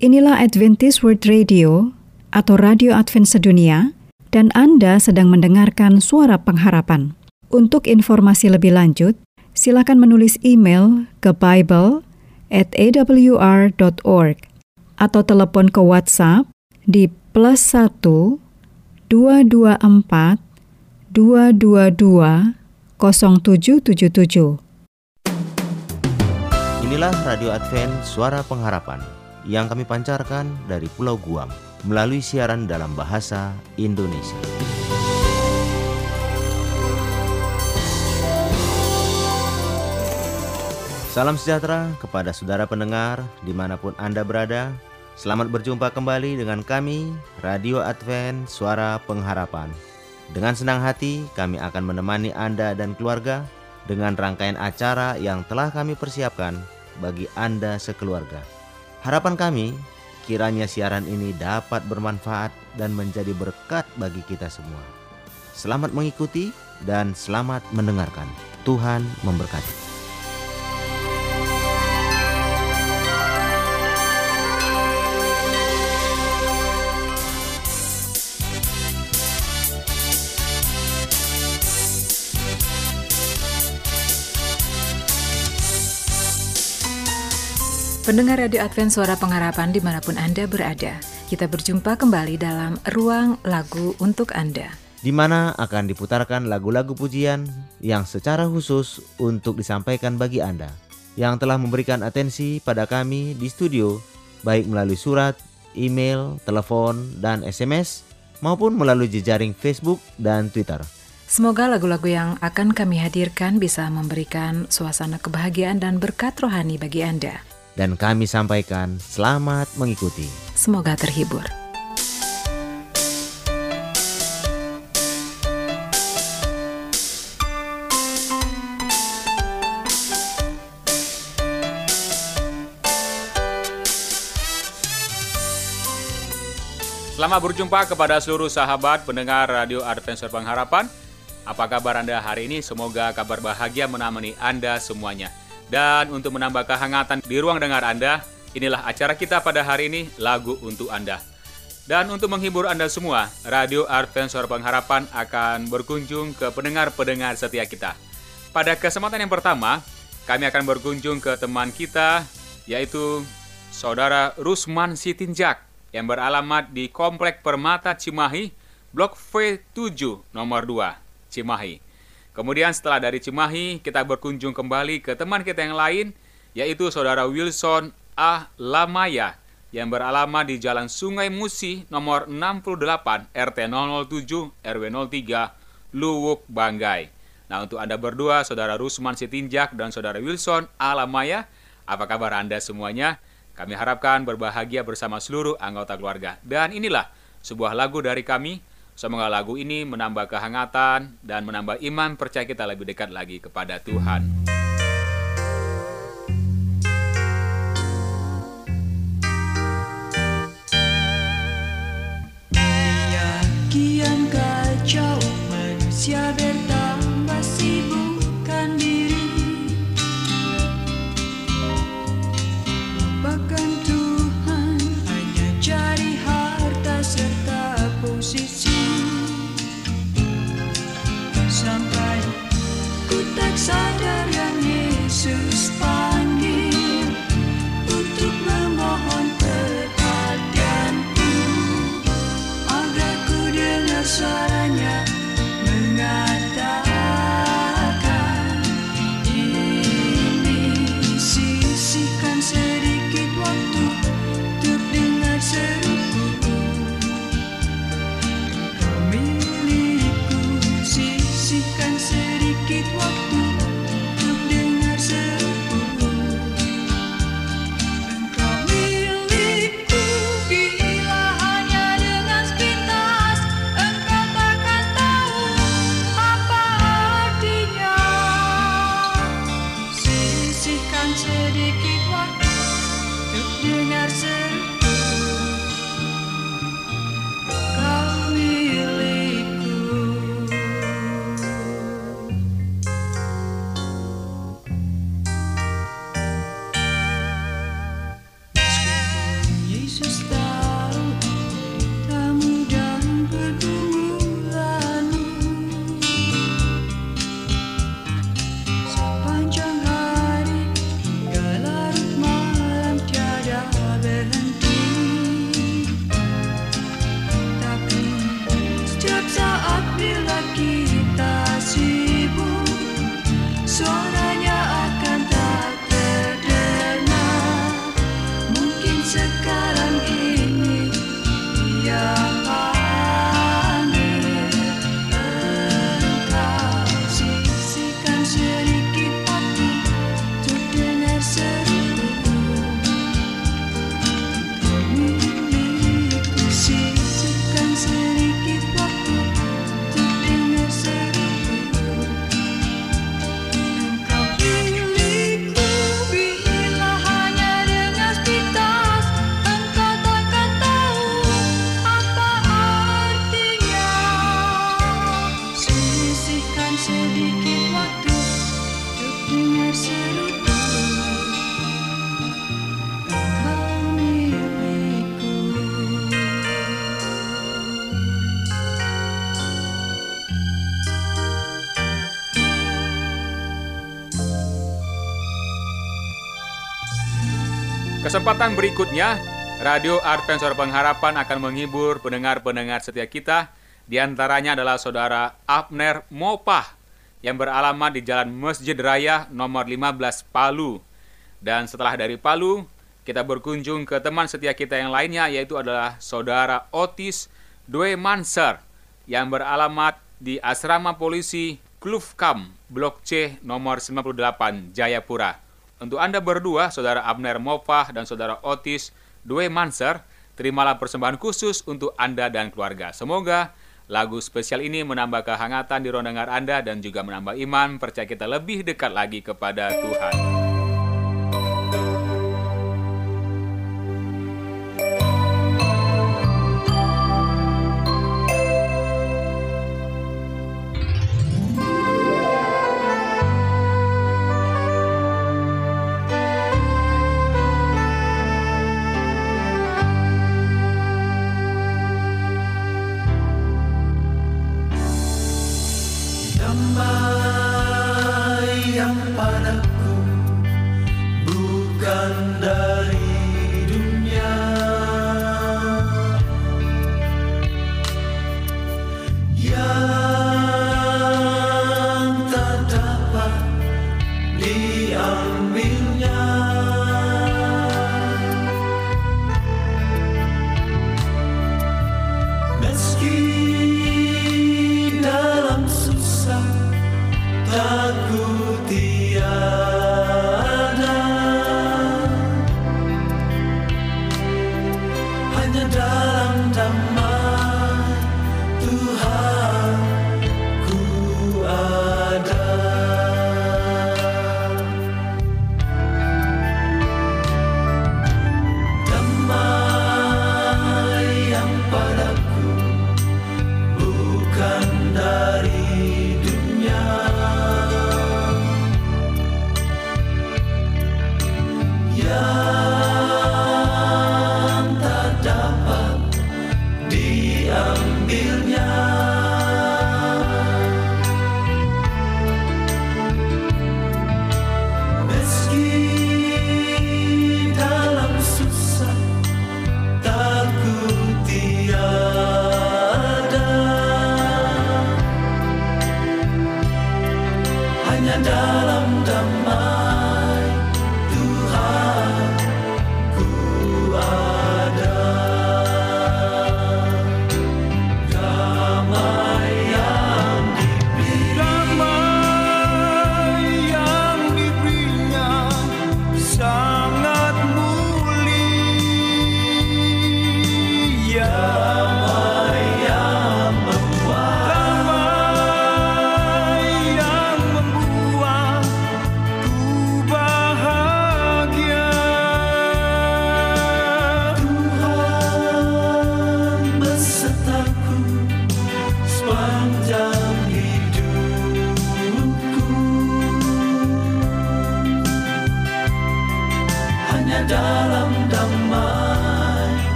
Inilah Adventist World Radio atau Radio Advent Sedunia, dan Anda sedang mendengarkan Suara Pengharapan. Untuk informasi lebih lanjut, silakan menulis email ke bible@awr.org atau telepon ke WhatsApp di +1 224 222 0777. Inilah Radio Advent Suara Pengharapan yang kami pancarkan dari Pulau Guam melalui siaran dalam bahasa Indonesia. Salam sejahtera kepada saudara pendengar dimanapun Anda berada. Selamat berjumpa kembali dengan kami, Radio Advent Suara Pengharapan. Dengan senang hati kami akan menemani Anda dan keluarga dengan rangkaian acara yang telah kami persiapkan bagi Anda sekeluarga. Harapan kami, kiranya siaran ini dapat bermanfaat dan menjadi berkat bagi kita semua. Selamat mengikuti dan selamat mendengarkan. Tuhan memberkati. Pendengar Radio Advent Suara Pengharapan dimanapun Anda berada, kita berjumpa kembali dalam Ruang Lagu Untuk Anda, di mana akan diputarkan lagu-lagu pujian yang secara khusus untuk disampaikan bagi Anda yang telah memberikan atensi pada kami di studio, baik melalui surat, email, telepon, dan SMS, maupun melalui jejaring Facebook dan Twitter. Semoga lagu-lagu yang akan kami hadirkan bisa memberikan suasana kebahagiaan dan berkat rohani bagi Anda. Dan kami sampaikan selamat mengikuti. Semoga terhibur. Selamat berjumpa kepada seluruh sahabat pendengar Radio Advent Suara Pengharapan. Apa kabar Anda hari ini? Semoga kabar bahagia menemani Anda semuanya. Dan untuk menambah kehangatan di ruang dengar Anda, inilah acara kita pada hari ini, Lagu Untuk Anda. Dan untuk menghibur Anda semua, Radio Advent Suara Pengharapan akan berkunjung ke pendengar-pendengar setia kita. Pada kesempatan yang pertama, kami akan berkunjung ke teman kita, yaitu Saudara Rusman Sitinjak, yang beralamat di Komplek Permata Cimahi, Blok V7, nomor 2, Cimahi. Kemudian setelah dari Cimahi, kita berkunjung kembali ke teman kita yang lain, yaitu Saudara Wilson A. Lamaya, yang beralamat di Jalan Sungai Musi, nomor 68, RT 007, RW 03, Luwuk, Banggai. Nah, untuk Anda berdua, Saudara Rusman Sitinjak dan Saudara Wilson A. Lamaya, apa kabar Anda semuanya? Kami harapkan berbahagia bersama seluruh anggota keluarga. Dan inilah sebuah lagu dari kami. Semoga lagu ini menambah kehangatan dan menambah iman percaya kita lebih dekat lagi kepada Tuhan. Dia kian kacau, manusia bertambah sibukkan diri, bahkan Tuhan hanya cari harta serta posisi. Sampai ku tak sadar. Kesempatan berikutnya, Radio Advent Suara Pengharapan akan menghibur pendengar-pendengar setia kita. Di antaranya adalah Saudara Abner Mopah yang beralamat di Jalan Masjid Raya nomor 15 Palu. Dan setelah dari Palu, kita berkunjung ke teman setia kita yang lainnya, yaitu adalah Saudara Otis Dwey Manser yang beralamat di Asrama Polisi Klufkam, Blok C nomor 98 Jayapura. Untuk Anda berdua, Saudara Abner Mopah dan Saudara Otis Dwey Manser, terimalah persembahan khusus untuk Anda dan keluarga. Semoga lagu spesial ini menambah kehangatan di ruang dengar Anda dan juga menambah iman, percaya kita lebih dekat lagi kepada Tuhan.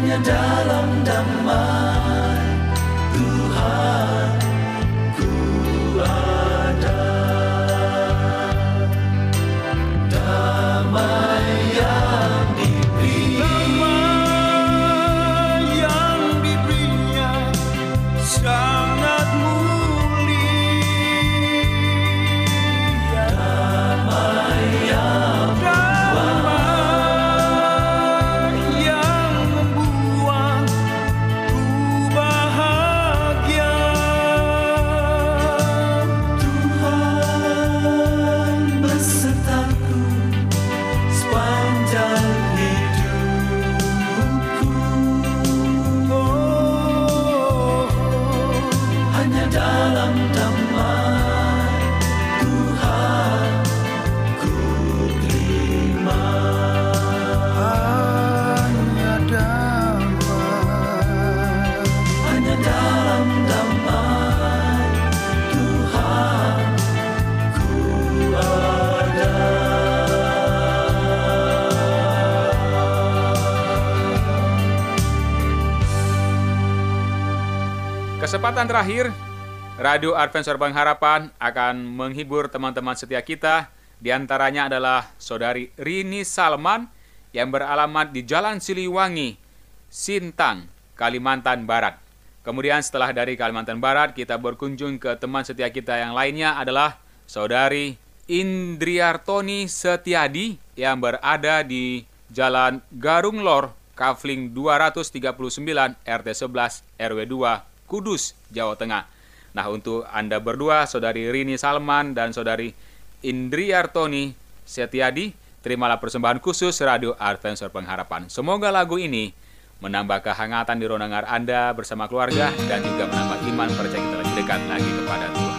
hanya dalam damai Tuhan ku ada. Damai yang diberi, damai yang diberinya sangat mulia. Damai yang kesempatan terakhir, Radio Advent Suara Pengharapan akan menghibur teman-teman setia kita. Di antaranya adalah Saudari Rini Salman yang beralamat di Jalan Siliwangi, Sintang, Kalimantan Barat. Kemudian setelah dari Kalimantan Barat, kita berkunjung ke teman setia kita yang lainnya adalah Saudari Indri Yartoni Setiadi yang berada di Jalan Garung Lor, Kavling 239 RT 11 RW 2. Kudus, Jawa Tengah. Nah, untuk Anda berdua, Saudari Rini Salman dan Saudari Indri Yartoni Setiadi, terimalah persembahan khusus Radio Adventist Pengharapan. Semoga lagu ini menambah kehangatan di ronangar Anda bersama keluarga dan juga menambah iman percaya kita lebih dekat lagi kepada Tuhan.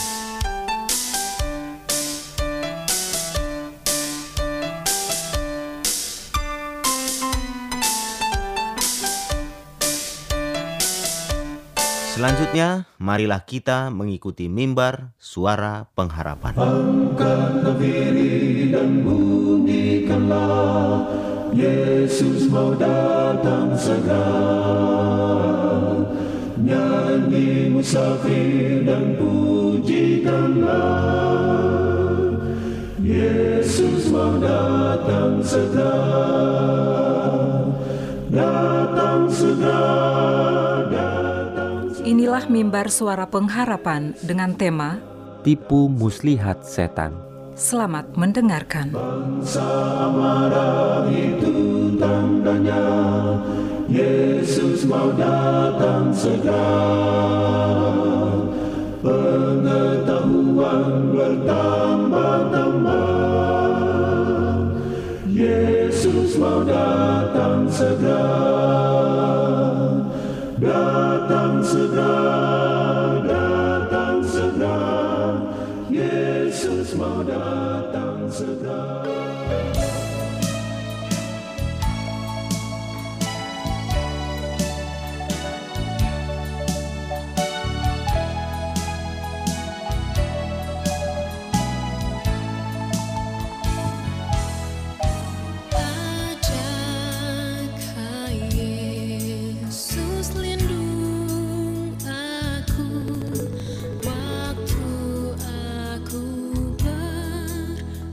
Selanjutnya, marilah kita mengikuti mimbar suara pengharapan. Angkat kebiri dan bunyikanlah, Yesus mau datang segera. Nyanyi musafir dan pujikanlah, Yesus mau datang segera. Datang segera. Inilah mimbar suara pengharapan dengan tema Tipu Muslihat Setan. Selamat mendengarkan. Bangsa amarah itu tandanya, Yesus mau datang segera. Pengetahuan bertambah-tambah, Yesus mau datang segera. Datang segera, Yesus mau datang segera.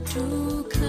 Duka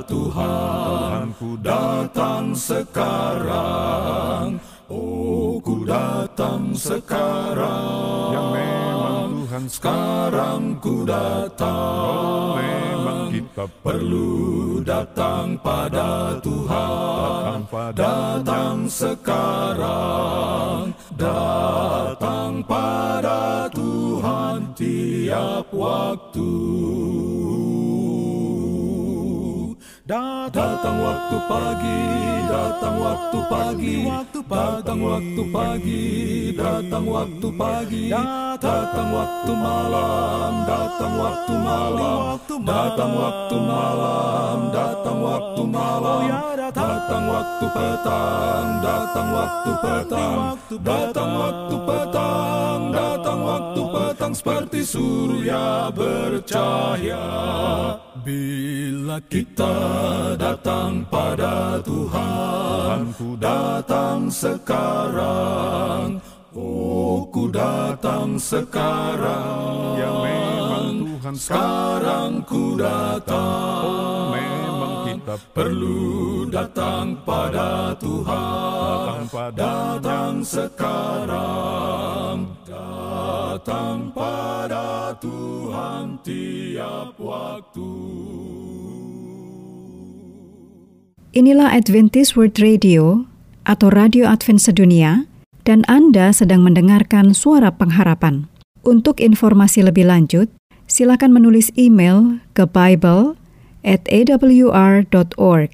Tuhan, ku datang sekarang. Oh, ku datang sekarang. Yang memang Tuhan sekarang ku datang. Memang kita perlu datang pada Tuhan. Datang sekarang. Datang pada Tuhan tiap waktu. Datang waktu pagi, datang waktu pagi, datang waktu pagi, datang waktu pagi, datang waktu malam, datang waktu malam, datang waktu malam, datang waktu malam, datang waktu petang, datang waktu petang, datang waktu petang, datang waktu petang seperti surya bercahaya. Bila kita datang pada Tuhan, ku datang sekarang. Oh, ku datang sekarang. Yang memang Tuhan sekarang ku datang. Oh, memang kita perlu datang pada Tuhan. Datang sekarang. Datang pada Tuhan tiap waktu. Inilah Adventist World Radio atau Radio Advent Sedunia, dan Anda sedang mendengarkan Suara Pengharapan. Untuk informasi lebih lanjut, silakan menulis email ke bible@awr.org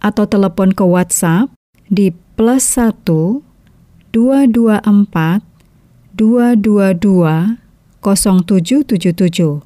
atau telepon ke WhatsApp di +1 224 222 0777.